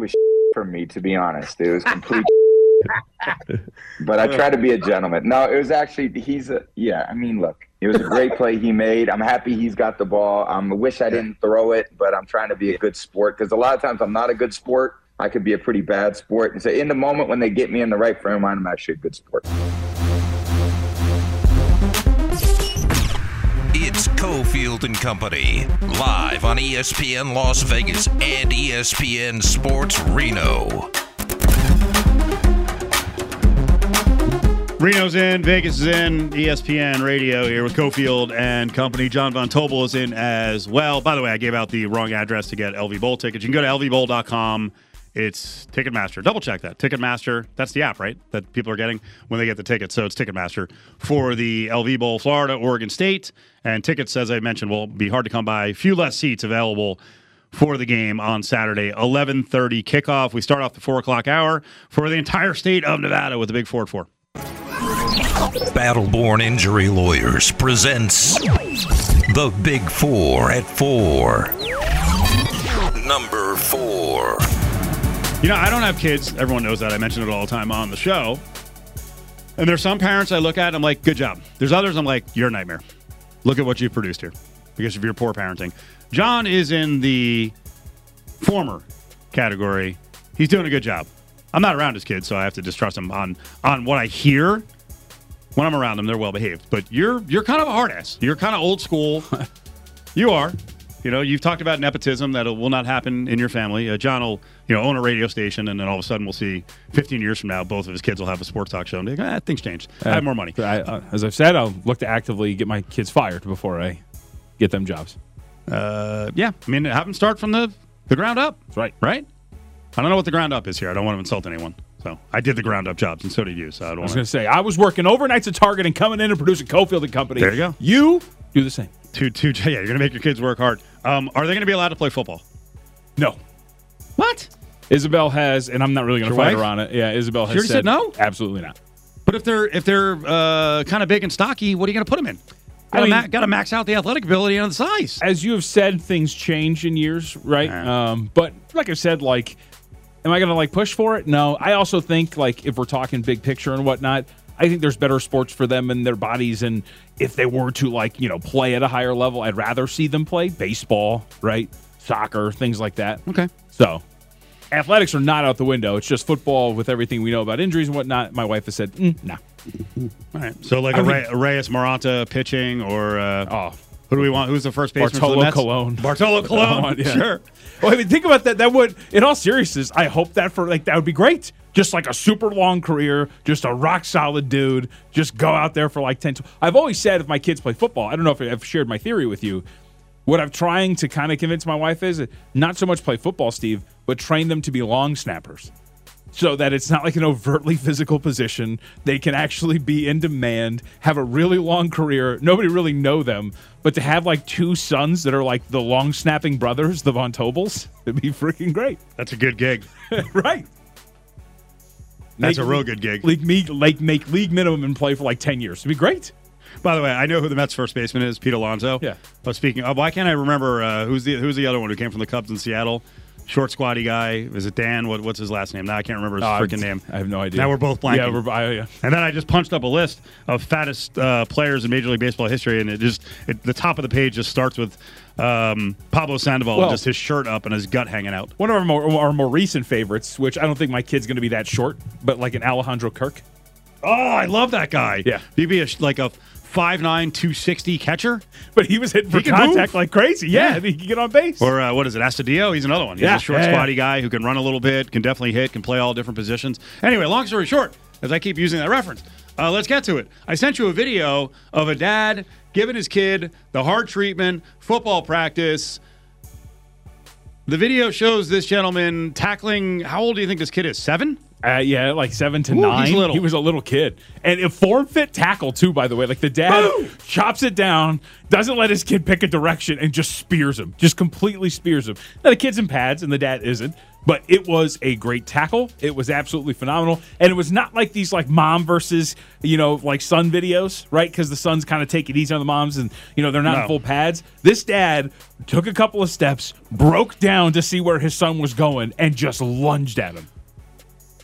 was for me, to be honest. It was complete but I try to be a gentleman. No, it was actually yeah, I mean, look, it was a great play he made. I'm happy he's got the ball. I wish I didn't throw it, but I'm trying to be a good sport because a lot of times I'm not a good sport. I could be a pretty bad sport. And so in the moment when they get me in the right frame of mind, I'm actually a good sport. It's Cofield and Company, live on ESPN Las Vegas and ESPN Sports Reno. Reno's in, Vegas is in, ESPN Radio here with Cofield and Company. John Von Tobel is in as well. By the way, I gave out the wrong address to get LV Bowl tickets. You can go to lvbowl.com. It's Ticketmaster. Double check that. Ticketmaster, that's the app, right, that people are getting when they get the tickets. So it's Ticketmaster for the LV Bowl, Florida, Oregon State. And tickets, as I mentioned, will be hard to come by. A few less seats available for the game on Saturday, 11:30 kickoff. We start off the 4 o'clock hour for the entire state of Nevada with the Big 4 at 4. Battleborn Injury Lawyers presents the Big 4 at 4. Number 4. You know, I don't have kids. Everyone knows that. I mention it all the time on the show. And there's some parents I look at and I'm like, good job. There's others I'm like, you're a nightmare. Look at what you've produced here because of your poor parenting. John is in the former category. He's doing a good job. I'm not around his kids, so I have to just trust him on what I hear. When I'm around them, they're well behaved. But you're kind of a hard ass. You're kind of old school. You are. You know, you've talked about nepotism that will not happen in your family. John will, you know, own a radio station, and then all of a sudden we'll see 15 years from now, both of his kids will have a sports talk show. And be like, things changed. I have more money. As I've said, I'll look to actively get my kids fired before I get them jobs. Yeah. I mean, have them start from the ground up. That's right. Right? I don't know what the ground up is here. I don't want to insult anyone. So I did the ground up jobs, and so did you. So I was going to say, I was working overnights at Target and coming in and producing Cofield and Company. There you go. You do the same. Yeah, you're going to make your kids work hard. Are they going to be allowed to play football? No. What? Isabel has, and I'm not really going to fight her on it. Yeah, Isabel has said, no? Absolutely not. But if they're kind of big and stocky, what are you going to put them in? Got to max out the athletic ability and the size. As you have said, things change in years, right? But like I said, like, am I going to push for it? No. I also think if we're talking big picture and whatnot, I think there's better sports for them and their bodies. And if they were to play at a higher level, I'd rather see them play baseball, right? Soccer, things like that. Okay. So athletics are not out the window. It's just football with everything we know about injuries and whatnot. My wife has said, no. All right. So Reyes Moranta pitching or who do we want? Who's the first baseman for the Mets? Bartolo Colon. Yeah. Sure. Well, I mean, think about that. That would, in all seriousness, I hope that that would be great. Just a super long career, just a rock solid dude, just go out there for 10. I've always said if my kids play football, I don't know if I've shared my theory with you. What I'm trying to kind of convince my wife is not so much play football, Steve, but train them to be long snappers so that it's not an overtly physical position. They can actually be in demand, have a really long career. Nobody really know them, but to have two sons that are the long snapping brothers, the Von Tobels, it'd be freaking great. That's a good gig. Right. That's a real good gig. Make league minimum and play for 10 years. It'd be great. By the way, I know who the Mets first baseman is, Pete Alonso. Yeah. But speaking of, why can't I remember who's the other one who came from the Cubs in Seattle? Short, squatty guy. Is it Dan? What's his last name? Now I can't remember his freaking name. I have no idea. Now we're both blanking. Yeah, yeah. And then I just punched up a list of fattest players in Major League Baseball history, and the top of the page just starts with Pablo Sandoval, just his shirt up and his gut hanging out. One of our more recent favorites, which I don't think my kid's going to be that short, but an Alejandro Kirk. Oh, I love that guy. Yeah. He'd be a 5'9", 260 catcher. But he was hitting for contact crazy. Yeah, yeah. I mean, he can get on base. Or what is it, Astudillo? He's another one. He's a short, spotty guy who can run a little bit, can definitely hit, can play all different positions. Anyway, long story short, as I keep using that reference, let's get to it. I sent you a video of a dad giving his kid the hard treatment, football practice. The video shows this gentleman tackling, how old do you think this kid is, 7? Yeah, like 7 to 9. He was a little kid. And a form-fit tackle, too, by the way. Like, the dad chops it down, doesn't let his kid pick a direction, and just spears him. Just completely spears him. Now, the kid's in pads, and the dad isn't. But it was a great tackle. It was absolutely phenomenal. And it was not like these, like, mom versus, you know, like, son videos, right? Because the sons kind of take it easy on the moms, and, you know, they're not in full pads. This dad took a couple of steps, broke down to see where his son was going, and just lunged at him.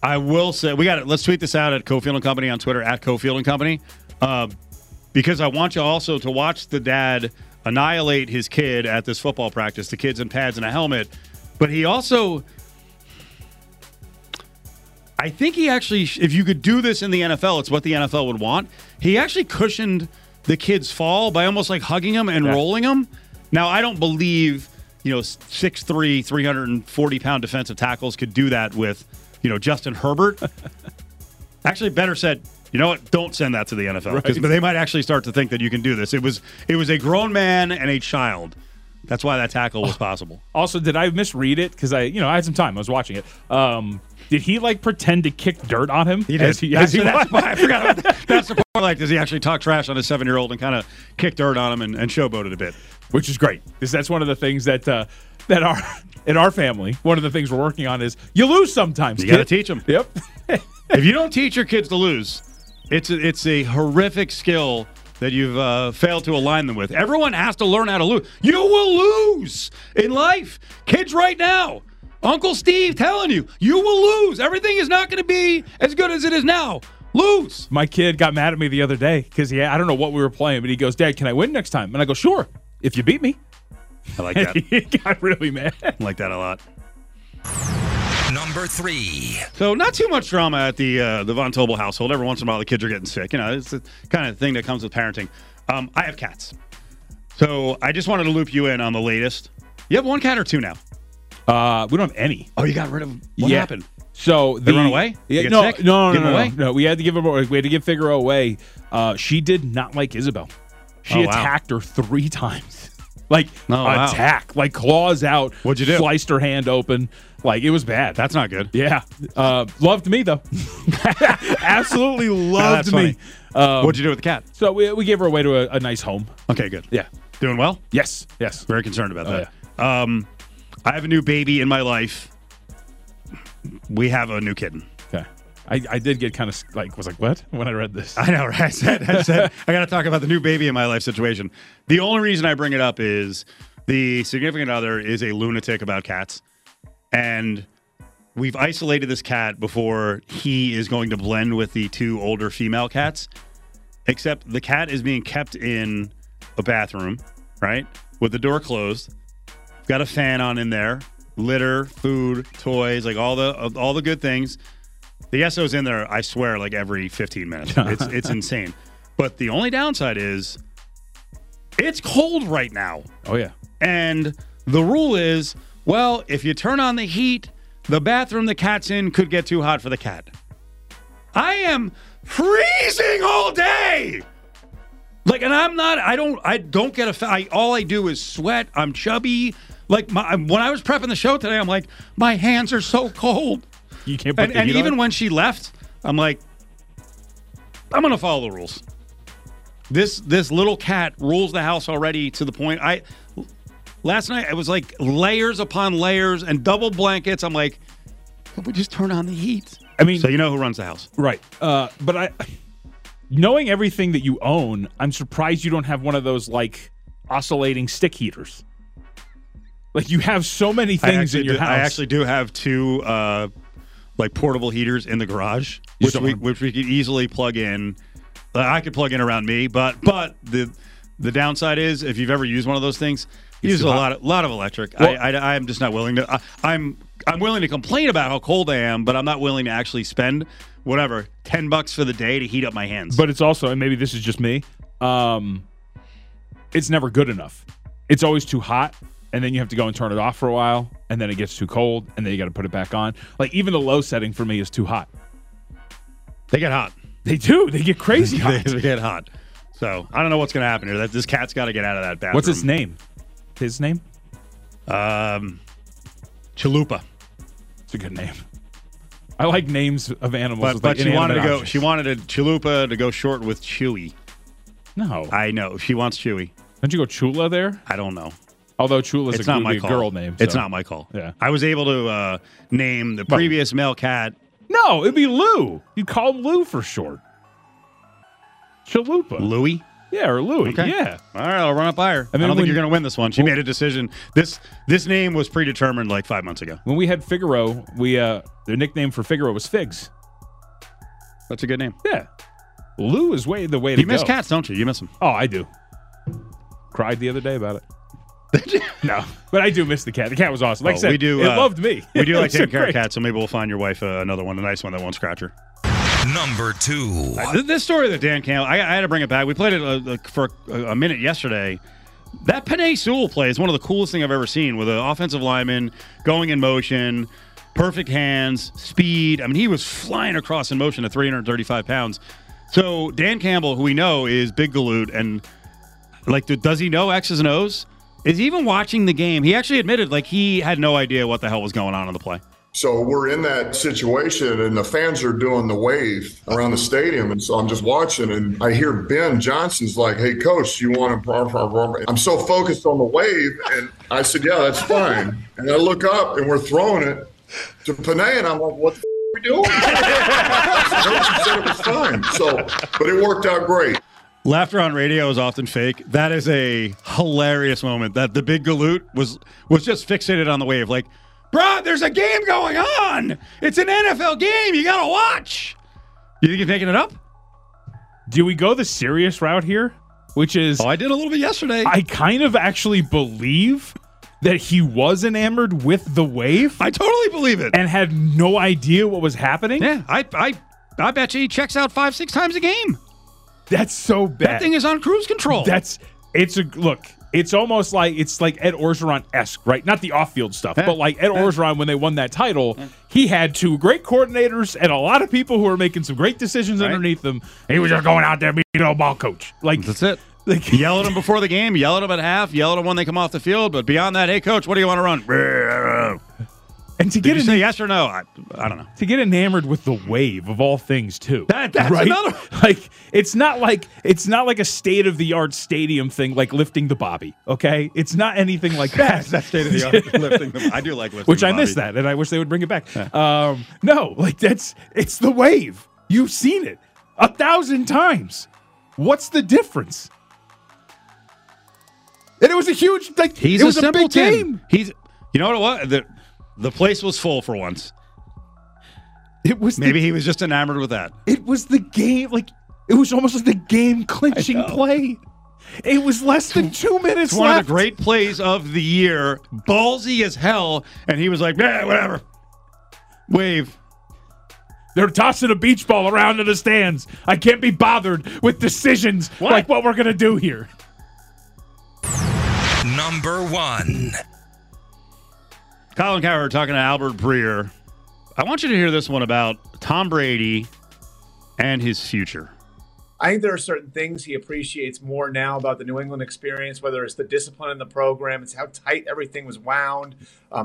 I will say, we got it. Let's tweet this out at Cofield and Company on Twitter, at Cofield and Company, because I want you also to watch the dad annihilate his kid at this football practice. The kid's in pads and a helmet, but he also, I think he actually, if you could do this in the NFL, it's what the NFL would want. He actually cushioned the kid's fall by almost like hugging him and rolling him. Now, I don't believe, you know, 6'3", 340-pound defensive tackles could do that with, you know, Justin Herbert. Actually, better said, you know what? Don't send that to the NFL, because they might actually start to think that you can do this. It was a grown man and a child. That's why that tackle was possible. Also, did I misread it? Because I had some time. I was watching it. Did he like pretend to kick dirt on him? He did. I forgot about that. That's the part. Like, does he actually talk trash on his 7-year-old and kind of kick dirt on him and showboated a bit, which is great, because that's one of the things that in our family, one of the things we're working on is you lose sometimes. You got to teach them. Yep. If you don't teach your kids to lose, it's a horrific skill that you've failed to align them with. Everyone has to learn how to lose. You will lose in life. Kids right now, Uncle Steve telling you, you will lose. Everything is not going to be as good as it is now. Lose. My kid got mad at me the other day because I don't know what we were playing, but he goes, "Dad, can I win next time?" And I go, "Sure, if you beat me." I like that. He got really mad. I like that a lot. Number 3. So not too much drama at the Von Tobel household. Every once in a while, the kids are getting sick. You know, it's the kind of thing that comes with parenting. I have cats. So I just wanted to loop you in on the latest. You have one cat or two now? We don't have any. Oh, you got rid of them. What happened? So they run away? Yeah, no. We had to give them away. We had to give Figaro away. She did not like Isabel. She attacked her 3 times. Like, attack. Like, claws out. What'd you do? Sliced her hand open. Like, it was bad. That's not good. Yeah. Loved me, though. Absolutely loved me. What'd you do with the cat? So we gave her away to a nice home. Okay, good. Yeah. Doing well? Yes. Very concerned about that. Yeah. I have a new baby in my life. We have a new kitten. Okay. I did get kind of like, was like, what? When I read this. I know, right? I said, I got to talk about the new baby in my life situation. The only reason I bring it up is the significant other is a lunatic about cats. And we've isolated this cat before he is going to blend with the 2 older female cats. Except the cat is being kept in a bathroom, right? With the door closed. Got a fan on in there. Litter, food, toys, like all the good things. The SO's in there, I swear, like every 15 minutes. It's insane. But the only downside is it's cold right now. Oh, yeah. And the rule is, well, if you turn on the heat, the bathroom the cat's in could get too hot for the cat. I am freezing all day. Like, and I don't get all I do is sweat. I'm chubby. Like, when I was prepping the show today, I'm like, my hands are so cold. You can't put and even on. When she left, I'm like, I'm going to follow the rules. This little cat rules the house already, to the point last night it was like layers upon layers and double blankets. I'm like, can we just turn on the heat? I mean, so you know who runs the house. Right. But knowing everything that you own, I'm surprised you don't have one of those like oscillating stick heaters. Like, you have so many things in your house. I actually do have 2 like portable heaters in the garage, which we could easily plug in. I could plug in around me, but the downside is, if you've ever used one of those things, you use a lot of electric. Well, I'm just not willing to. I'm willing to complain about how cold I am, but I'm not willing to actually spend whatever $10 for the day to heat up my hands. But it's also, and maybe this is just me, it's never good enough. It's always too hot. And then you have to go and turn it off for a while, and then it gets too cold, and then you got to put it back on. Like, even the low setting for me is too hot. They get hot. They do. They get crazy hot. They get hot. So I don't know what's going to happen here. This cat's got to get out of that bathroom. What's his name? His name? Chalupa. It's a good name. I like names of animals. But like she wanted to go. Options. She wanted a Chalupa to go short with Chewy. No, I know she wants Chewy. Don't you go Chula there? I don't know. Although Chula is a girl name, so. It's not my call. Yeah, I was able to name the previous male cat. No, it'd be Lou. You'd call him Lou for short. Chalupa, Louie. Yeah, or Louie. Okay. Yeah. All right, I'll run up by her. I don't think you're going to win this one. She made a decision. This name was predetermined like 5 months ago. When we had Figaro, their nickname for Figaro was Figs. That's a good name. Yeah. Lou is the way to go. You miss cats, don't you? You miss them. Oh, I do. Cried the other day about it. No, but I do miss the cat. The cat was awesome. Like I said, it loved me. We do like taking care of cats, so maybe we'll find your wife another one, a nice one that won't scratch her. Number two. This story that Dan Campbell, I had to bring it back. We played it for a minute yesterday. That Panay Sewell play is one of the coolest things I've ever seen, with an offensive lineman going in motion, perfect hands, speed. I mean, he was flying across in motion at 335 pounds. So Dan Campbell, who we know is Big Galoot, and like, does he know X's and O's? Is he even watching the game? He actually admitted like he had no idea what the hell was going on the play. So we're in that situation, and the fans are doing the wave around the stadium, and so I'm just watching, and I hear Ben Johnson's like, hey, coach, you want to – I'm so focused on the wave, and I said, yeah, that's fine. And I look up, and we're throwing it to Panay, and I'm like, what the f*** are we doing? He said it was fine. So, but it worked out great. Laughter on radio is often fake. That is a hilarious moment, that the Big Galoot was just fixated on the wave, like – bro, there's a game going on. It's an NFL game. You got to watch. You think you're making it up? Do we go the serious route here? Which is... oh, I did a little bit yesterday. I kind of actually believe that he was enamored with the wave. I totally believe it. And had no idea what was happening. Yeah, I bet you he checks out 5-6 times a game. That's so bad. That thing is on cruise control. Look... it's almost like Ed Orgeron-esque, right? Not the off-field stuff, but like Ed Orgeron, when they won that title, he had two great coordinators and a lot of people who were making some great decisions underneath them. He was just going out there being a ball coach. Like, that's it. Like, yell at them before the game, yell at them at half, yell at them when they come off the field. But beyond that, hey, coach, what do you want to run? And to get say yes or no, I don't know. To get enamored with the wave of all things, too. That's right? Another like it's not like a state of the art stadium thing, like lifting the bobby. Okay, it's not anything like that. That's state of the art lifting the. I do like lifting, which the I miss that, and I wish they would bring it back. Yeah. No, like it's the wave. You've seen it 1,000 times. What's the difference? And it was a huge like. He's it was a big game. He's you know what The place was full for once. It was he was just enamored with that. It was the game, like it was almost like the game clinching play. It was less than 2 minutes left. It's one of the great plays of the year, ballsy as hell, and he was like, yeah, whatever. Wave. They're tossing a beach ball around in the stands. I can't be bothered with decisions like what we're gonna do here. Number one. Colin Cowherd talking to Albert Breer. I want you to hear this one about Tom Brady and his future. I think there are certain things he appreciates more now about the New England experience, whether it's the discipline in the program, it's how tight everything was wound,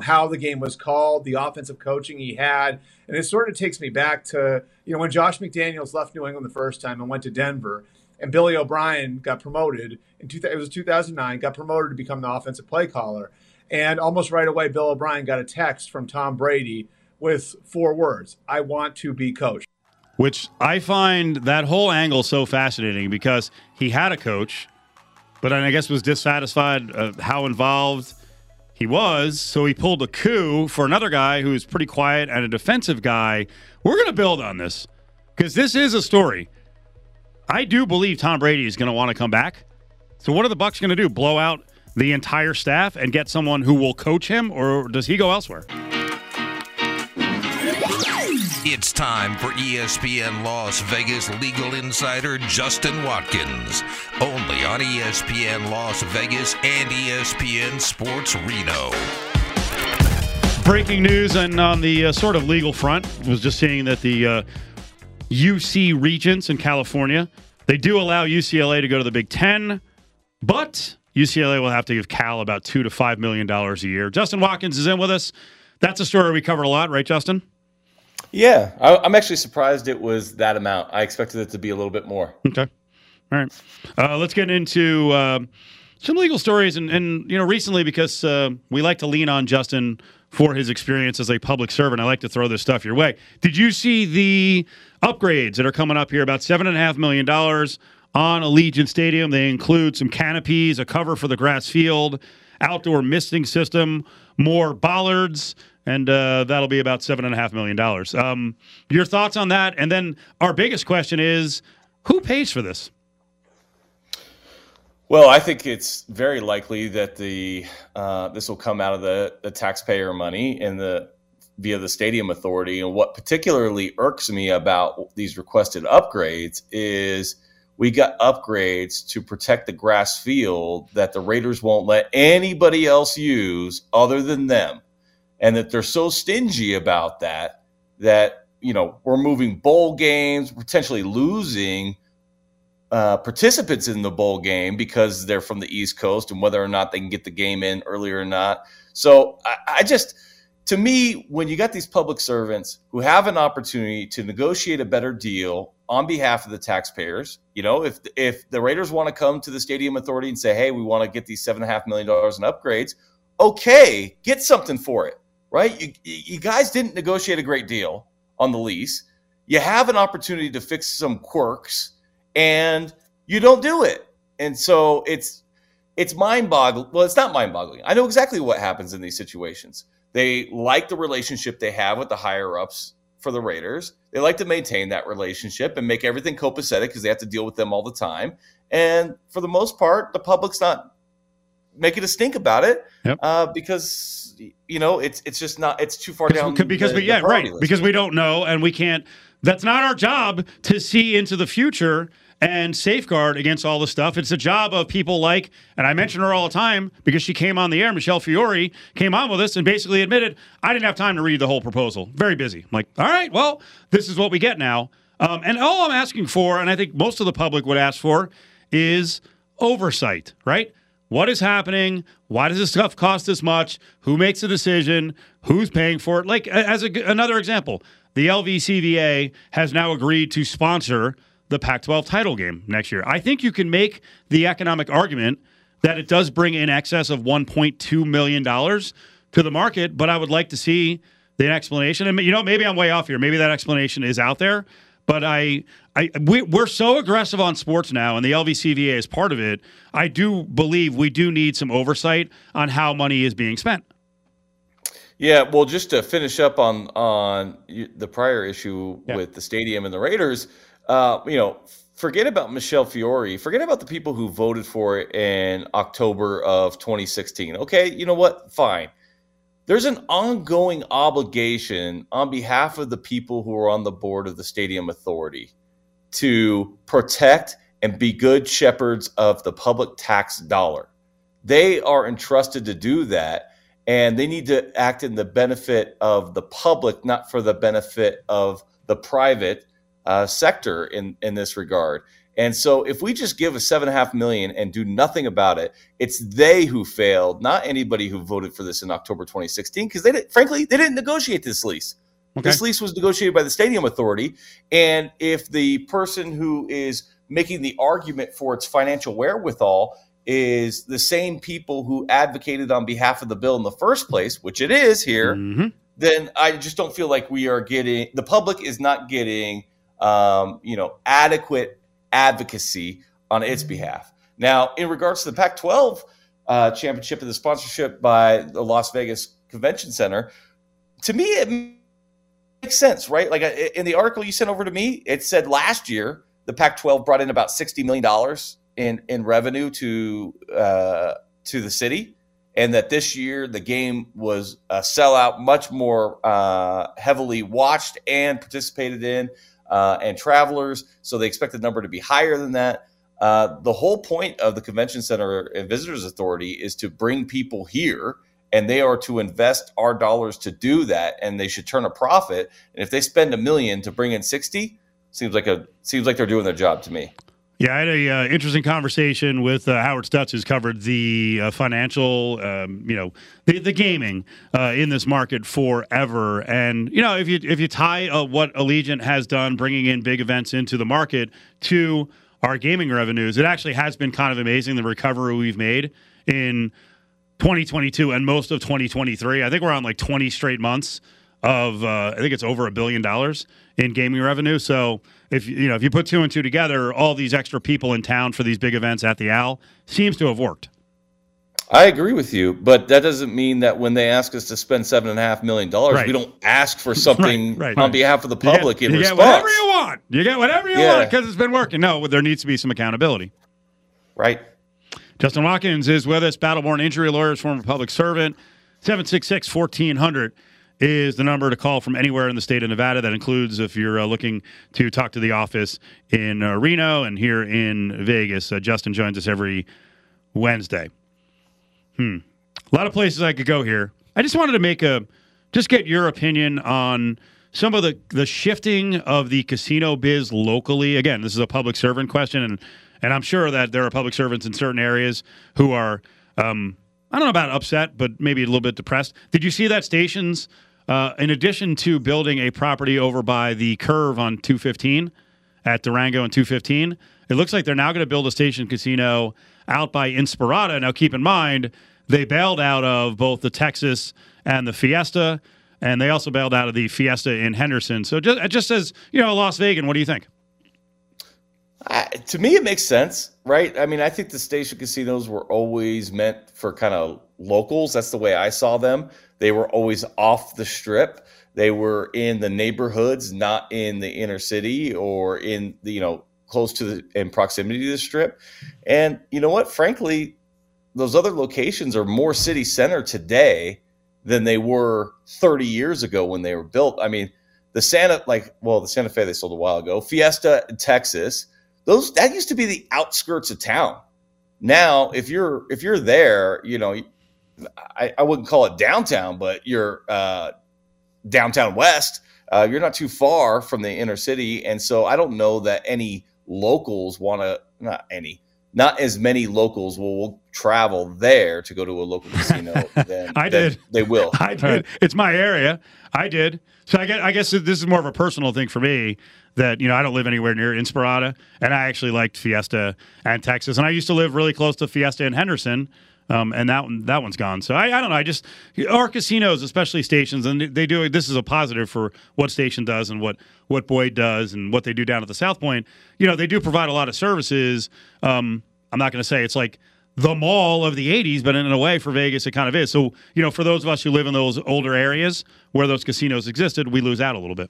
how the game was called, the offensive coaching he had. And it sort of takes me back to, you know, when Josh McDaniels left New England the first time and went to Denver, and Billy O'Brien got promoted. It was 2009, got promoted to become the offensive play caller. And almost right away, Bill O'Brien got a text from Tom Brady with 4 words, I want to be coach. Which I find that whole angle so fascinating because he had a coach, but I guess was dissatisfied of how involved he was. So he pulled a coup for another guy who was pretty quiet and a defensive guy. We're going to build on this because this is a story. I do believe Tom Brady is going to want to come back. So what are the Bucs going to do? Blow out the entire staff and get someone who will coach him, or does he go elsewhere? It's time for ESPN Las Vegas legal insider Justin Watkins, only on ESPN Las Vegas and ESPN Sports Reno. Breaking news, and on the sort of legal front, I was just seeing that the UC Regents in California, they do allow UCLA to go to the Big Ten, but UCLA will have to give Cal about $2 to $5 million a year. Justin Watkins is in with us. That's a story we covered a lot, right, Justin? Yeah, I'm actually surprised it was that amount. I expected it to be a little bit more. Okay. All right. Let's get into some legal stories. And you know, recently, because we like to lean on Justin for his experience as a public servant, I like to throw this stuff your way. Did you see the upgrades that are coming up here? About $7.5 million on Allegiant Stadium. They include some canopies, a cover for the grass field, outdoor misting system, more bollards, and that'll be about $7.5 million. Your thoughts on that? And then our biggest question is, who pays for this? Well, I think it's very likely that the this will come out of the taxpayer money and via the stadium authority. And what particularly irks me about these requested upgrades is we got upgrades to protect the grass field that the Raiders won't let anybody else use other than them, and that they're so stingy about that you know, we're moving bowl games, potentially losing participants in the bowl game because they're from the East Coast and whether or not they can get the game in earlier or not. So I just, to me, when you got these public servants who have an opportunity to negotiate a better deal on behalf of the taxpayers, you know, if the Raiders want to come to the stadium authority and say, hey, we want to get these $7.5 million in upgrades, okay, get something for it, right? You guys didn't negotiate a great deal on the lease. You have an opportunity to fix some quirks, and you don't do it. And so it's mind-boggling. Well, it's not mind-boggling. I know exactly what happens in these situations. They like the relationship they have with the higher-ups for the Raiders. They like to maintain that relationship and make everything copacetic because they have to deal with them all the time. And for the most part, the public's not making a stink about it. Yep. Because, you know, it's just not – it's too far down the priority list. Because we don't know and we can't – that's not our job to see into the future and safeguard against all this stuff. It's the job of people like, and I mention her all the time because she came on the air, Michelle Fiore came on with us and basically admitted, I didn't have time to read the whole proposal. Very busy. I'm like, all right, well, this is what we get now. And all I'm asking for, and I think most of the public would ask for, is oversight, right? What is happening? Why does this stuff cost this much? Who makes the decision? Who's paying for it? Like, as another example, the LVCVA has now agreed to sponsor the Pac-12 title game next year. I think you can make the economic argument that it does bring in excess of $1.2 million to the market, but I would like to see the explanation. And, you know, maybe I'm way off here. Maybe that explanation is out there. But we're so aggressive on sports now, and the LVCVA is part of it. I do believe we do need some oversight on how money is being spent. Yeah, well, just to finish up on the prior issue with the stadium and the Raiders, you know, forget about Michelle Fiore. Forget about the people who voted for it in October of 2016. Okay, you know what? Fine. There's an ongoing obligation on behalf of the people who are on the board of the stadium authority to protect and be good shepherds of the public tax dollar. They are entrusted to do that. And they need to act in the benefit of the public, not for the benefit of the private sector in this regard. And so if we just give a $7.5 million and do nothing about it, it's they who failed, not anybody who voted for this in October 2016, because they didn't negotiate this lease. Okay. This lease was negotiated by the stadium authority. And if the person who is making the argument for its financial wherewithal is the same people who advocated on behalf of the bill in the first place, which it is here, then I just don't feel like we are getting – the public is not getting you know, adequate advocacy on its behalf. Now, in regards to the Pac-12 championship and the sponsorship by the Las Vegas Convention Center, to me it makes sense, right? Like in the article you sent over to me, it said last year the Pac-12 brought in about $60 million in revenue to the city, and that this year the game was a sellout, much more heavily watched and participated in, and travelers. So they expect the number to be higher than that. The whole point of the Convention Center and Visitors Authority is to bring people here, and they are to invest our dollars to do that, and they should turn a profit. And if they spend $1 million to bring in 60, seems like they're doing their job to me. Yeah, I had an interesting conversation with Howard Stutz, who's covered the financial, the gaming in this market forever. And you know, if you tie what Allegiant has done, bringing in big events into the market, to our gaming revenues, it actually has been kind of amazing the recovery we've made in 2022 and most of 2023. I think we're on like 20 straight months of I think it's over $1 billion in gaming revenue. So if you put two and two together, all these extra people in town for these big events at the Al seems to have worked. I agree with you, but that doesn't mean that when they ask us to spend $7.5 million, right, we don't ask for something on behalf of the public in response. Get whatever you want. You get whatever you want because it's been working. No, there needs to be some accountability. Right. Justin Watkins is with us, Battleborn Injury Lawyers, former public servant. 766-1400 is the number to call from anywhere in the state of Nevada. That includes if you're looking to talk to the office in Reno and here in Vegas. Justin joins us every Wednesday. A lot of places I could go here. I just wanted to get your opinion on some of the shifting of the casino biz locally. Again, this is a public servant question, and I'm sure that there are public servants in certain areas who are, I don't know about upset, but maybe a little bit depressed. Did you see that Stations, in addition to building a property over by the curve on 215 at Durango and 215, it looks like they're now going to build a Station Casino out by Inspirada. Now, keep in mind, they bailed out of both the Texas and the Fiesta, and they also bailed out of the Fiesta in Henderson. So just as, Las Vegas, what do you think? To me, it makes sense, right? I mean, I think the Station Casinos were always meant for kind of locals. That's the way I saw them. They were always off the strip. They were in the neighborhoods, not in the inner city or in the, close to in proximity to the strip. And you know what? Frankly, those other locations are more city center today than they were 30 years ago when they were built. I mean, the Santa Fe they sold a while ago, Fiesta in Texas, that used to be the outskirts of town. Now, if you're there, I wouldn't call it downtown, but you're downtown west. You're not too far from the inner city, and so I don't know that any locals not as many locals will travel there to go to a local casino. I did. It's my area. I did. So I guess this is more of a personal thing for me that, I don't live anywhere near Inspirada, and I actually liked Fiesta and Texas. And I used to live really close to Fiesta and Henderson, and that one's gone. So I don't know. Our casinos, especially Stations, and they do. This is a positive for what Station does and what Boyd does and what they do down at the South Point. They do provide a lot of services. I'm not going to say it's like the mall of the 80s, but in a way for Vegas, it kind of is. So, for those of us who live in those older areas where those casinos existed, we lose out a little bit.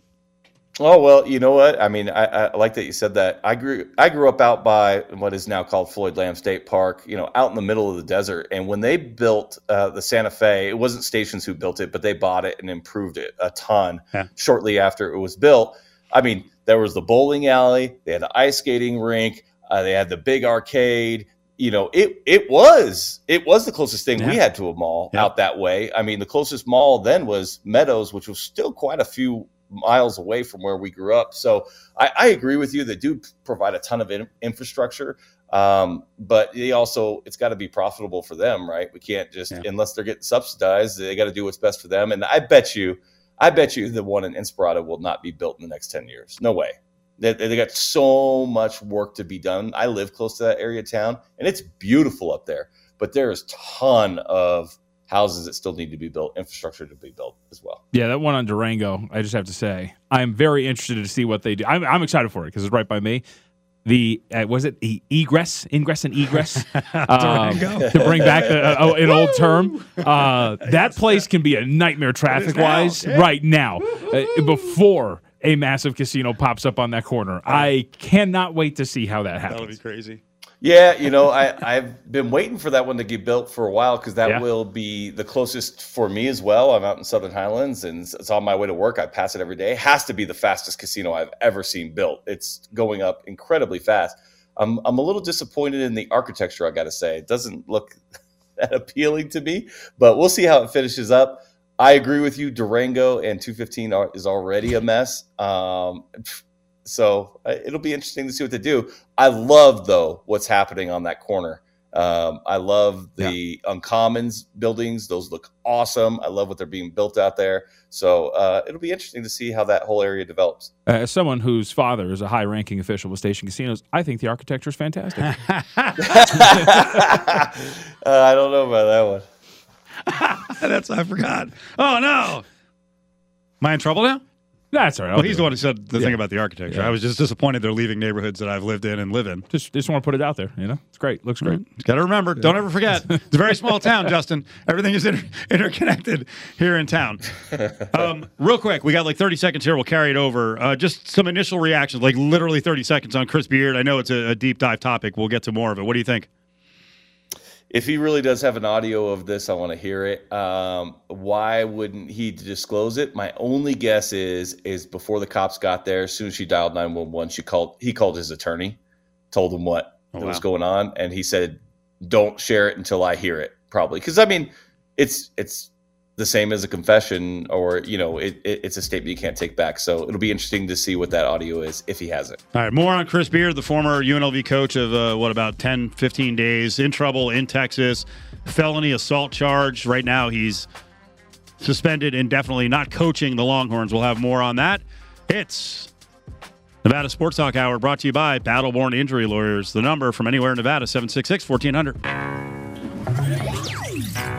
Oh, well, you know what? I mean, I like that you said that. I grew up out by what is now called Floyd Lamb State Park, out in the middle of the desert. And when they built the Santa Fe, it wasn't Stations who built it, but they bought it and improved it a ton shortly after it was built. I mean, there was the bowling alley. They had the ice skating rink. They had the big arcade. It was the closest thing we had to a mall out that way. I mean, the closest mall then was Meadows, which was still quite a few miles away from where we grew up. So I agree with you. They do provide a ton of infrastructure, but they also, it's got to be profitable for them, right? We can't just, unless they're getting subsidized, they got to do what's best for them. And I bet you the one in Inspirada will not be built in the next 10 years. No way. They got so much work to be done. I live close to that area of town, and it's beautiful up there, but there is a ton of houses that still need to be built, infrastructure to be built as well. Yeah, that one on Durango, I just have to say, I'm very interested to see what they do. I'm excited for it because it's right by me. The ingress, to bring back an old term. That place can be a nightmare traffic-wise right now. Before a massive casino pops up on that corner. I cannot wait to see how that happens. That would be crazy. Yeah, I've been waiting for that one to get built for a while because that will be the closest for me as well. I'm out in Southern Highlands, and it's on my way to work. I pass it every day. It has to be the fastest casino I've ever seen built. It's going up incredibly fast. I'm a little disappointed in the architecture, I got to say. It doesn't look that appealing to me, but we'll see how it finishes up. I agree with you. Durango and 215 is already a mess. So it'll be interesting to see what they do. I love, though, what's happening on that corner. I love the Uncommons buildings. Those look awesome. I love what they're being built out there. So it'll be interesting to see how that whole area develops. As someone whose father is a high-ranking official with Station Casinos, I think the architecture is fantastic. I don't know about that one. That's I forgot. Oh, no. Am I in trouble now? That's all right. Well, he's the one who said the thing about the architecture. Yeah. I was just disappointed they're leaving neighborhoods that I've lived in and live in. Just want to put it out there. You know, it's great. Looks great. Mm-hmm. Got to remember. Yeah. Don't ever forget. It's a very small town, Justin. Everything is interconnected here in town. Real quick, we got like 30 seconds here. We'll carry it over. Just some initial reactions, like literally 30 seconds on Chris Beard. I know it's a deep dive topic. We'll get to more of it. What do you think? If he really does have an audio of this, I want to hear it. Why wouldn't he disclose it? My only guess is before the cops got there, as soon as she dialed 911, he called his attorney, told him what was going on, and he said, "Don't share it until I hear it." Probably because I mean, it's the same as a confession, or you know, it's a statement you can't take back. So it'll be interesting to see what that audio is if he has it. All right, more on Chris Beard, the former UNLV coach of about 10, 15 days, in trouble in Texas, felony assault charge. Right now he's suspended indefinitely, not coaching the Longhorns. We'll have more on that. It's Nevada Sports Talk Hour, brought to you by Battleborn Injury Lawyers. The number from anywhere in Nevada, 766-1400.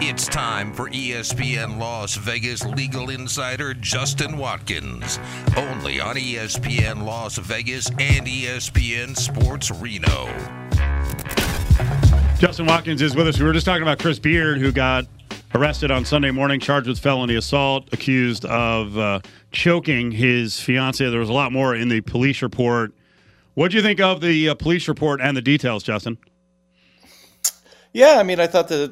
It's time for ESPN Las Vegas legal insider Justin Watkins, only on ESPN Las Vegas and ESPN Sports Reno. Justin Watkins is with us. We were just talking about Chris Beard, who got arrested on Sunday morning, charged with felony assault, accused of choking his fiancée. There was a lot more in the police report. What do you think of the police report and the details, Justin? Yeah, I mean, I thought the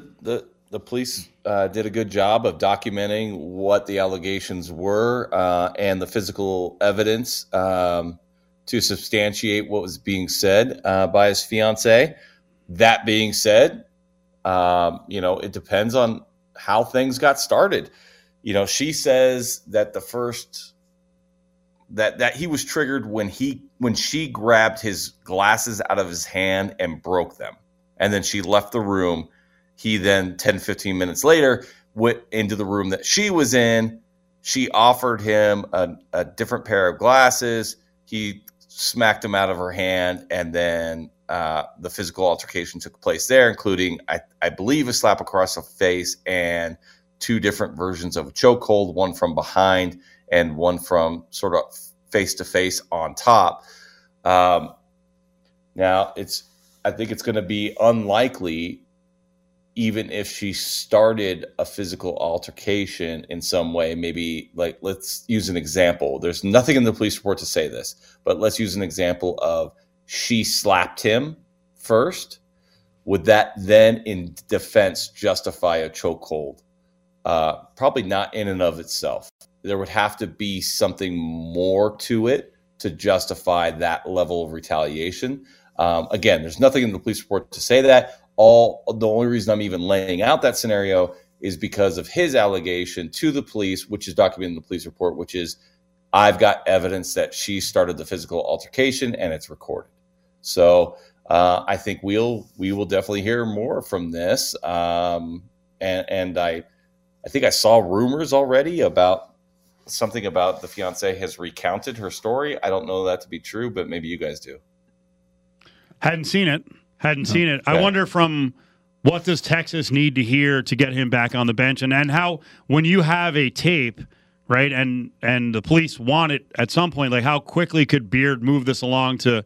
police did a good job of documenting what the allegations were and the physical evidence to substantiate what was being said by his fiancée. That being said, it depends on how things got started. You know, she says that the first that he was triggered when she grabbed his glasses out of his hand and broke them, and then she left the room. He then 10, 15 minutes later went into the room that she was in. She offered him a different pair of glasses. He smacked them out of her hand, and then the physical altercation took place there, including, I believe, a slap across the face and two different versions of a chokehold, one from behind and one from sort of face-to-face on top. Now, I think it's going to be unlikely, even if she started a physical altercation in some way. Maybe, like, let's use an example. There's nothing in the police report to say this, but let's use an example of she slapped him first. Would that then, in defense, justify a chokehold? Probably not in and of itself. There would have to be something more to it to justify that level of retaliation. Again, there's nothing in the police report to say that. The only reason I'm even laying out that scenario is because of his allegation to the police, which is documented in the police report, which is, I've got evidence that she started the physical altercation and it's recorded. So I think we will definitely hear more from this. And I think I saw rumors already about something about the fiancé has recounted her story. I don't know that to be true, but maybe you guys do. Hadn't seen it. Okay. I wonder from what does Texas need to hear to get him back on the bench, and how, when you have a tape, right, and the police want it at some point, like how quickly could Beard move this along to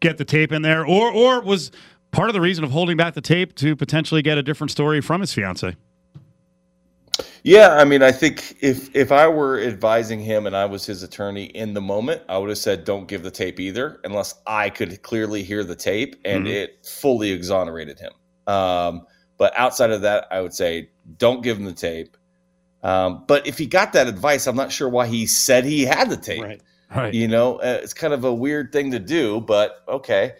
get the tape in there? Or was part of the reason of holding back the tape to potentially get a different story from his fiancée? Yeah, I mean, I think if I were advising him and I was his attorney in the moment, I would have said, don't give the tape either, unless I could clearly hear the tape and it fully exonerated him. But outside of that, I would say, don't give him the tape. But if he got that advice, I'm not sure why he said he had the tape. Right. You know, it's kind of a weird thing to do, but okay.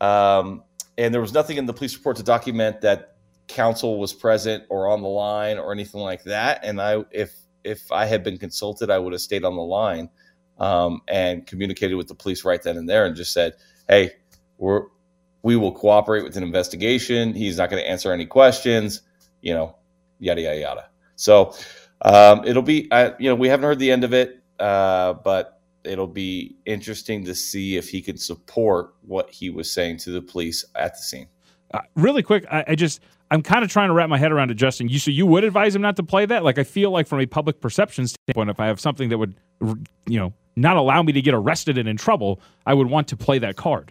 And there was nothing in the police report to document that counsel was present or on the line or anything like that. And I, if I had been consulted, I would have stayed on the line. and communicated with the police right then and there and just said, hey, we will cooperate with an investigation. He's not going to answer any questions, you know, yada, yada, yada. So it'll be, we haven't heard the end of it, but it'll be interesting to see if he can support what he was saying to the police at the scene. Really quick, I'm kind of trying to wrap my head around it, Justin. So you would advise him not to play that? Like, I feel like from a public perception standpoint, if I have something that would, not allow me to get arrested and in trouble, I would want to play that card.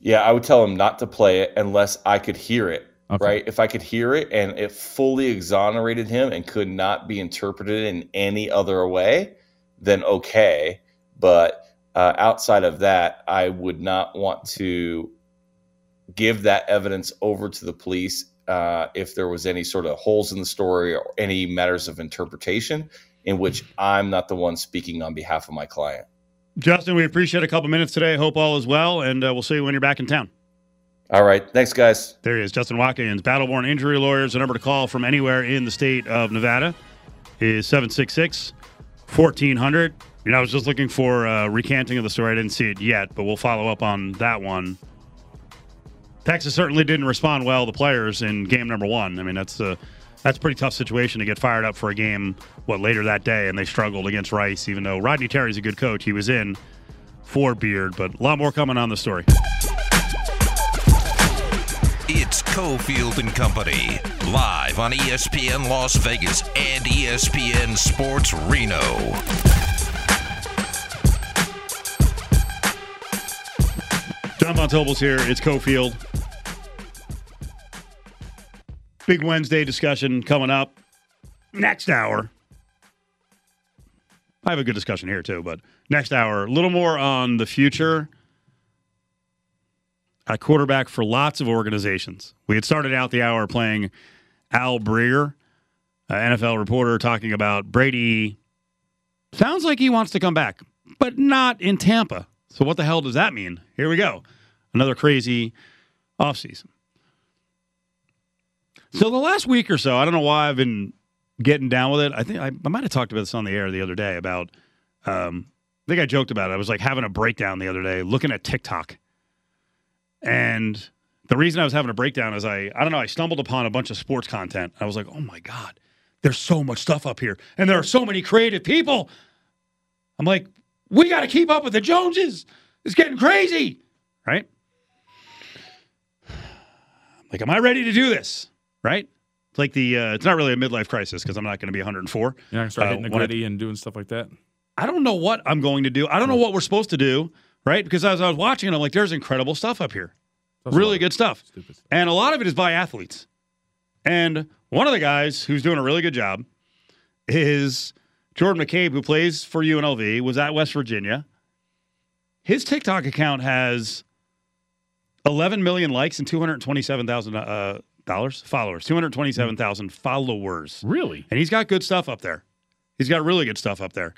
Yeah, I would tell him not to play it unless I could hear it, okay. Right? If I could hear it and it fully exonerated him and could not be interpreted in any other way, then okay. But outside of that, I would not want to give that evidence over to the police if there was any sort of holes in the story or any matters of interpretation in which I'm not the one speaking on behalf of my client. Justin, we appreciate a couple minutes today. Hope all is well, and we'll see you when you're back in town. All right. Thanks, guys. There he is, Justin Watkins, Battleborn Injury Lawyers. The number to call from anywhere in the state of Nevada is 766-1400. I was just looking for a recanting of the story. I didn't see it yet, but we'll follow up on that one. Texas certainly didn't respond well, the players, in game number one. I mean, that's a pretty tough situation to get fired up for a game, later that day, and they struggled against Rice, even though Rodney Terry's a good coach. He was in for Beard, but a lot more coming on the story. It's Cofield and Company, live on ESPN Las Vegas and ESPN Sports Reno. John Von Tobel's here. It's Cofield. Big Wednesday discussion coming up next hour. I have a good discussion here, too, but next hour, a little more on the future. A quarterback for lots of organizations. We had started out the hour playing Al Breer, an NFL reporter, talking about Brady. Sounds like he wants to come back, but not in Tampa. So what the hell does that mean? Here we go. Another crazy offseason. So the last week or so, I don't know why I've been getting down with it. I think I might have talked about this on the air the other day about, I think I joked about it. I was like having a breakdown the other day looking at TikTok. And the reason I was having a breakdown is I stumbled upon a bunch of sports content. I was like, oh my God, there's so much stuff up here. And there are so many creative people. I'm like, we got to keep up with the Joneses. It's getting crazy, right? Like, am I ready to do this, right? It's like it's not really a midlife crisis because I'm not going to be 104. You're not going to start hitting the gritty and doing stuff like that? I don't know what I'm going to do. I don't know what we're supposed to do, right? Because as I was watching it, I'm like, there's incredible stuff up here. That's really good stuff. Stupid stuff. And a lot of it is by athletes. And one of the guys who's doing a really good job is Jordan McCabe, who plays for UNLV, was at West Virginia. His TikTok account has 11 million likes and 227,000 followers. 227,000 followers. Really? And he's got good stuff up there. He's got really good stuff up there.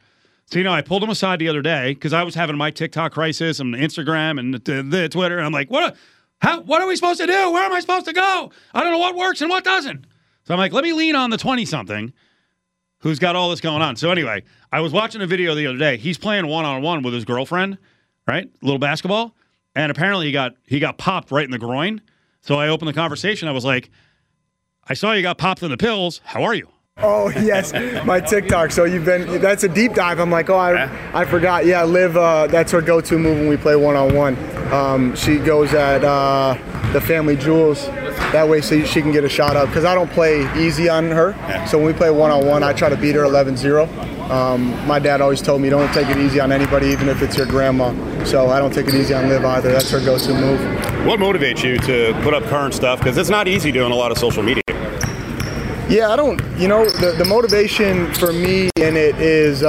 So, I pulled him aside the other day because I was having my TikTok crisis and Instagram and the Twitter. And I'm like, what are we supposed to do? Where am I supposed to go? I don't know what works and what doesn't. So I'm like, let me lean on the 20-something. Who's got all this going on. So anyway, I was watching a video the other day. He's playing one-on-one with his girlfriend, right? A little basketball. And apparently he got popped right in the groin. So I opened the conversation. I was like, I saw you got popped in the pills. How are you? Oh, yes, my TikTok. So that's a deep dive. I'm like, I forgot. Yeah, Liv, that's her go-to move when we play one-on-one. She goes at the family jewels. That way so she can get a shot up because I don't play easy on her. So when we play one-on-one, I try to beat her 11-0. My dad always told me don't take it easy on anybody, even if it's your grandma. So I don't take it easy on Liv either. That's her go-to move. What motivates you to put up current stuff? Because it's not easy doing a lot of social media. Yeah, the motivation for me in it is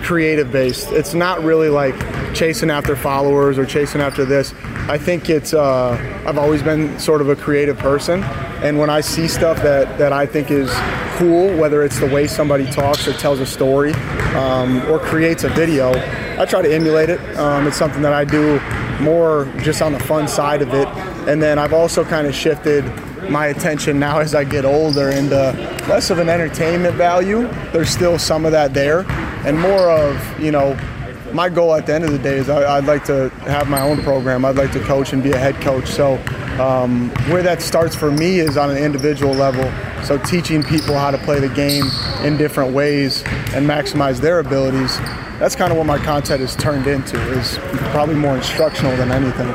creative based. It's not really like chasing after followers or chasing after this. I think it's, I've always been sort of a creative person. And when I see stuff that I think is cool, whether it's the way somebody talks or tells a story or creates a video, I try to emulate it. It's something that I do more just on the fun side of it. And then I've also kind of shifted my attention now as I get older, and less of an entertainment value. There's still some of that there, and more of, you know, my goal at the end of the day is I'd like to have my own program. I'd like to coach and be a head coach. So where that starts for me is on an individual level. So teaching people how to play the game in different ways and maximize their abilities. That's kind of what my content is turned into, is probably more instructional than anything,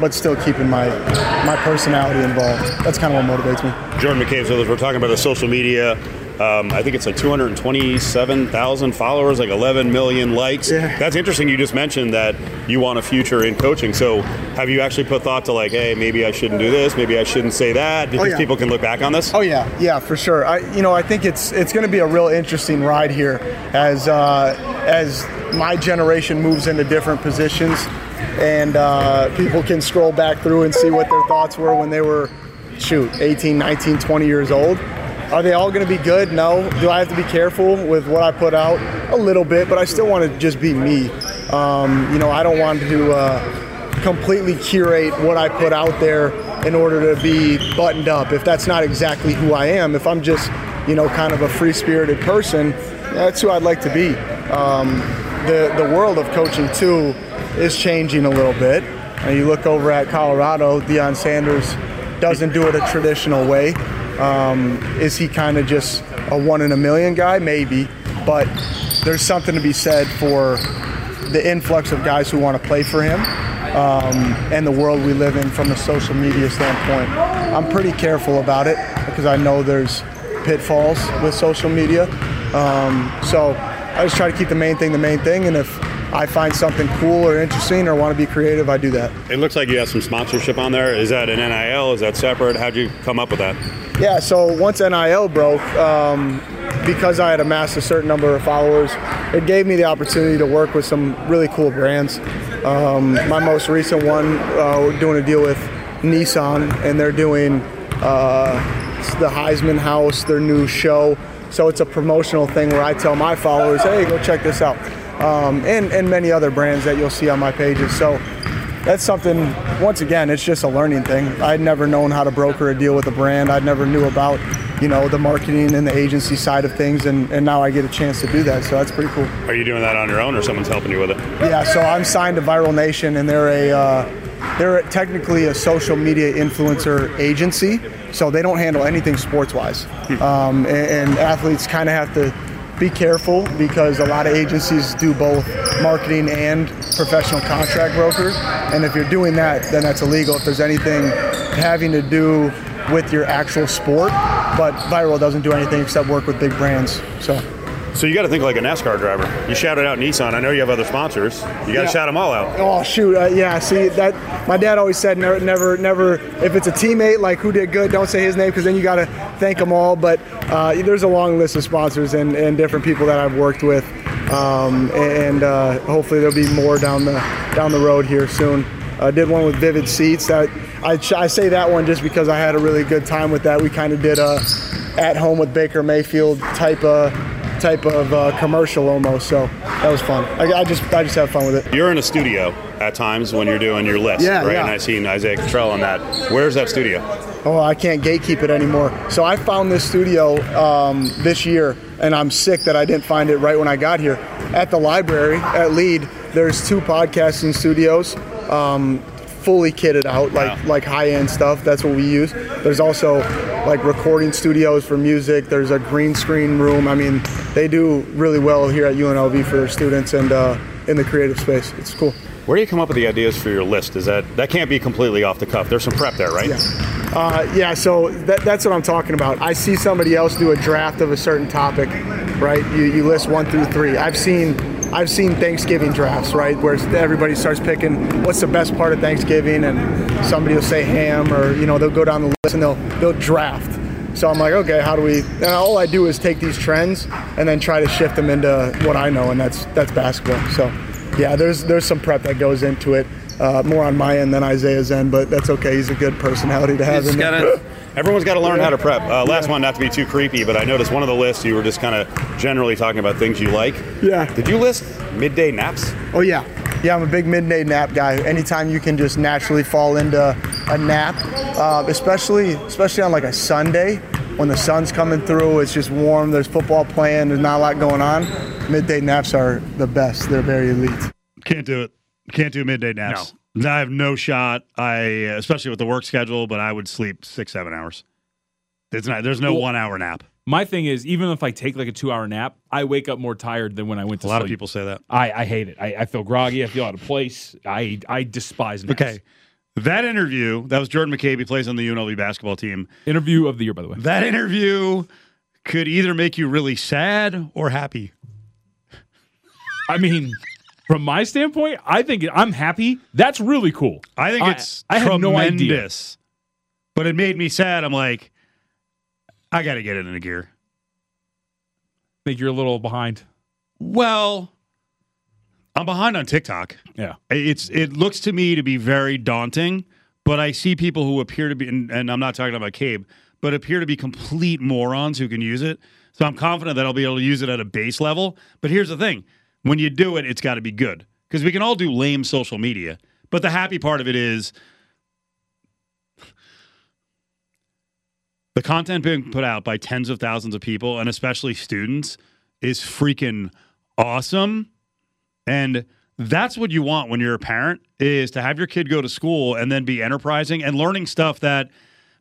but still keeping my personality involved. That's kind of what motivates me. Jordan McCabe, so we're talking about the social media. I think it's like 227,000 followers, like 11 million likes. Yeah. That's interesting. You just mentioned that you want a future in coaching. So have you actually put thought to like, hey, maybe I shouldn't do this, maybe I shouldn't say that? Do you think people can look back on this? Oh, yeah. Yeah, for sure. I think it's going to be a real interesting ride here as my generation moves into different positions, and people can scroll back through and see what their thoughts were when they were, 18, 19, 20 years old. Are they all going to be good? No. Do I have to be careful with what I put out? A little bit, but I still want to just be me. I don't want to completely curate what I put out there in order to be buttoned up. If that's not exactly who I am, if I'm just, kind of a free-spirited person, that's who I'd like to be. The world of coaching, too, is changing a little bit. And you look over at Colorado, Deion Sanders doesn't do it a traditional way. Is he kind of just a one-in-a-million guy? Maybe. But there's something to be said for the influx of guys who want to play for him, and the world we live in from a social media standpoint. I'm pretty careful about it because I know there's pitfalls with social media. So I just try to keep the main thing. And if I find something cool or interesting or want to be creative, I do that. It looks like you have some sponsorship on there. Is that an NIL? Is that separate? How'd you come up with that? Yeah, so once NIL broke, because I had amassed a certain number of followers, it gave me the opportunity to work with some really cool brands. My most recent one, we're doing a deal with Nissan, and they're doing the Heisman House, their new show. So it's a promotional thing where I tell my followers, hey, go check this out. And many other brands that you'll see on my pages. So that's something, once again, it's just a learning thing. I'd never known how to broker a deal with a brand. I never knew about, the marketing and the agency side of things, and now I get a chance to do that, so that's pretty cool. Are you doing that on your own, or someone's helping you with it? Yeah, so I'm signed to Viral Nation, and they're technically a social media influencer agency, so they don't handle anything sports-wise. And athletes kind of have to be careful because a lot of agencies do both marketing and professional contract broker, and if you're doing that, then that's illegal if there's anything having to do with your actual sport. But Viral doesn't do anything except work with big brands. So you got to think like a NASCAR driver. You shouted out Nissan. I know you have other sponsors. You got to shout them all out. Oh, shoot. Yeah, see, that my dad always said never, if it's a teammate, like who did good, don't say his name because then you got to thank them all. But there's a long list of sponsors and different people that I've worked with. Hopefully there'll be more down the road here soon. I did one with Vivid Seats. I say that one just because I had a really good time with that. We kind of did a at-home with Baker Mayfield type of commercial almost, so that was fun. I just have fun with it. You're in a studio at times when you're doing your list, right? Yeah. And I've seen Isaiah Cottrell on that. Where's that studio? Oh, I can't gatekeep it anymore. So I found this studio this year, and I'm sick that I didn't find it right when I got here. At the library at Lead, there's two podcasting studios, fully kitted out, like high-end stuff. That's what we use. There's also like recording studios for music. There's a green screen room. I mean, they do really well here at UNLV for their students and in the creative space. It's cool. Where do you come up with the ideas for your list? Is that can't be completely off the cuff? There's some prep there, right? Yeah. So that's what I'm talking about. I see somebody else do a draft of a certain topic, right? You list 1 through 3. I've seen Thanksgiving drafts, right, where everybody starts picking what's the best part of Thanksgiving, and somebody will say ham, or they'll go down the list and they'll draft. So I'm like, okay, how do we? And all I do is take these trends and then try to shift them into what I know, and that's basketball. So yeah, there's some prep that goes into it, more on my end than Isaiah's end, but that's okay. He's a good personality to have. Everyone's got to learn how to prep. Last one, not to be too creepy, but I noticed one of the lists you were just kind of generally talking about things you like. Yeah. Did you list midday naps? Oh, yeah. yeah, I'm a big midday nap guy. Anytime you can just naturally fall into a nap, especially on like a Sunday when the sun's coming through, it's just warm, there's football playing, there's not a lot going on. Midday naps are the best. They're very elite. Can't do it. Can't do midday naps. No. I have no shot. Especially with the work schedule, but I would sleep 6-7 hours. There's no 1 hour nap. My thing is, even if I take like a 2 hour nap, I wake up more tired than when I went to sleep. A lot of people say that. I hate it. I feel groggy. I feel out of place. I despise naps. Okay. That interview, that was Jordan McCabe. He plays on the UNLV basketball team. Interview of the year, by the way. That interview could either make you really sad or happy. I mean, from my standpoint, I think I'm happy. That's really cool. I think it's tremendous. Had no idea. But it made me sad. I'm like, I got to get it into gear. I think you're a little behind. Well, I'm behind on TikTok. Yeah. It looks to me to be very daunting, but I see people who appear to be, and I'm not talking about Cabe, but appear to be complete morons who can use it. So I'm confident that I'll be able to use it at a base level. But here's the thing. When you do it, it's got to be good. Because we can all do lame social media. But the happy part of it is the content being put out by tens of thousands of people, and especially students, is freaking awesome. And that's what you want when you're a parent, is to have your kid go to school and then be enterprising and learning stuff that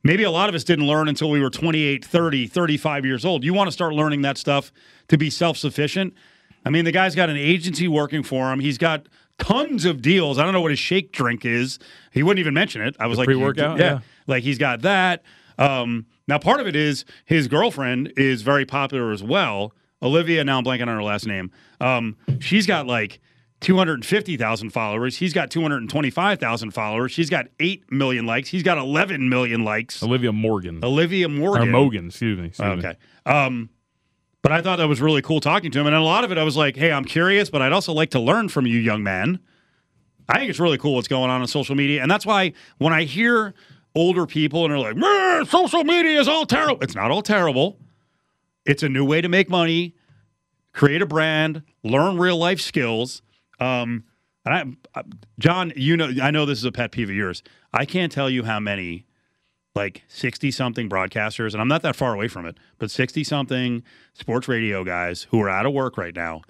maybe a lot of us didn't learn until we were 28, 30, 35 years old. You want to start learning that stuff to be self-sufficient. I mean, the guy's got an agency working for him. He's got tons of deals. I don't know what his shake drink is. He wouldn't even mention it. I was like, pre-workout? Yeah. Like, he's got that. Now, part of it is his girlfriend is very popular as well. Olivia, now I'm blanking on her last name. She's got like 250,000 followers. He's got 225,000 followers. She's got 8 million likes. He's got 11 million likes. Olivia Morgan. Or Mogan, excuse me. Okay. But I thought that was really cool talking to him. And a lot of it, I was like, hey, I'm curious, but I'd also like to learn from you, young man. I think it's really cool what's going on social media. And that's why when I hear older people and they're like, social media is all terrible. It's not all terrible. It's a new way to make money, create a brand, learn real life skills. And John, you know, I know this is a pet peeve of yours. I can't tell you how many, like 60 something broadcasters, and I'm not that far away from it, but 60 something sports radio guys who are out of work right now.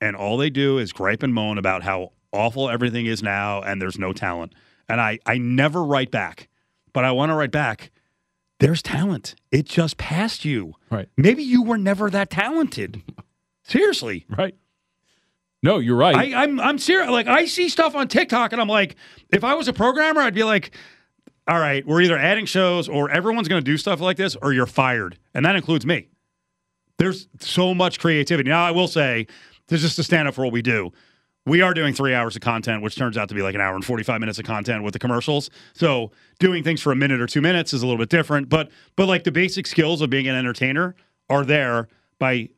And all they do is gripe and moan about how awful everything is now. And there's no talent. And I never write back, but I want to write back. There's talent. It just passed you. Right. Maybe you were never that talented. Seriously. Right. No, you're right. I'm serious. Like, I see stuff on TikTok and I'm like, if I was a programmer, I'd be like, all right, we're either adding shows or everyone's going to do stuff like this or you're fired. And that includes me. There's so much creativity. Now, I will say, this is just to stand up for what we do. We are doing 3 hours of content, which turns out to be like an hour and 45 minutes of content with the commercials. So doing things for a minute or 2 minutes is a little bit different. But like the basic skills of being an entertainer are there by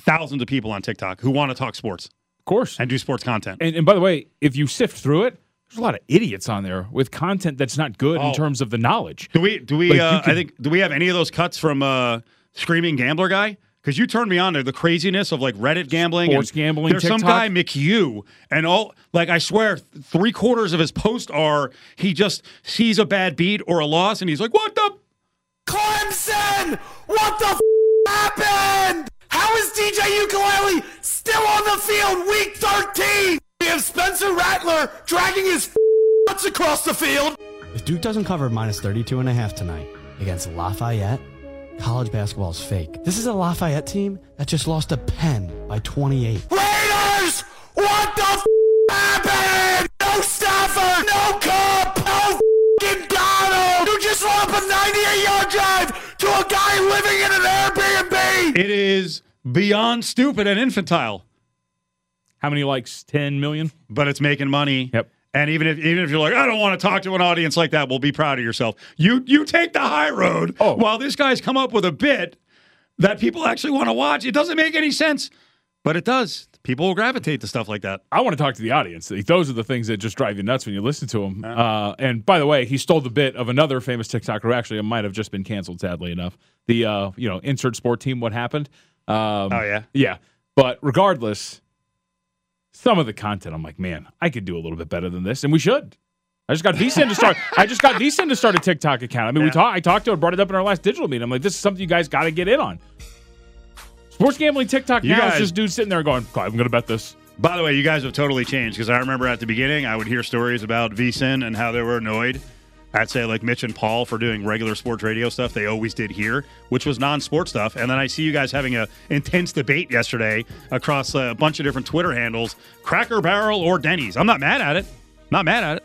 thousands of people on TikTok who want to talk sports. Of course. And do sports content. And by the way, if you sift through it, there's a lot of idiots on there with content that's not good in terms of the knowledge. Do we? Like do we have any of those cuts from Screaming Gambler Guy? Because you turned me on to the craziness of like Reddit gambling, sports gambling. There's TikTok. Some guy McHugh, and all like I swear, 3/4 of his posts are he just sees a bad beat or a loss, and he's like, "What the Clemson? What the happened? How is DJ Ukulele still on the field week 13? We have Spencer Rattler dragging his butts across the field." If Duke doesn't cover minus 32.5 tonight against Lafayette, college basketball is fake. This is a Lafayette team that just lost a Penn by 28. Raiders! What the happened? No Stafford! No Cup! No Donald! You just rolled up a 98-yard drive to a guy living in an Airbnb! It is beyond stupid and infantile. How many likes? 10 million? But it's making money. Yep. And even if you're like, I don't want to talk to an audience like that, well, be proud of yourself. You take the high road while this guy's come up with a bit that people actually want to watch. It doesn't make any sense, but it does. People will gravitate to stuff like that. I want to talk to the audience. Those are the things that just drive you nuts when you listen to them. And by the way, he stole the bit of another famous TikToker who actually might have just been canceled, sadly enough. The insert sport team, what happened? Yeah. But regardless, some of the content, I'm like, man, I could do a little bit better than this, and we should. I just got VSiN to start. I just got VSiN to start a TikTok account. I mean, I talked to her, brought it up in our last digital meeting. I'm like, this is something you guys got to get in on. Sports gambling TikTok now is just dudes sitting there going, I'm going to bet this. By the way, you guys have totally changed, because I remember at the beginning I would hear stories about VSiN and how they were annoyed. I'd say, like, Mitch and Paul for doing regular sports radio stuff they always did here, which was non-sports stuff. And then I see you guys having an intense debate yesterday across a bunch of different Twitter handles, Cracker Barrel or Denny's. I'm not mad at it.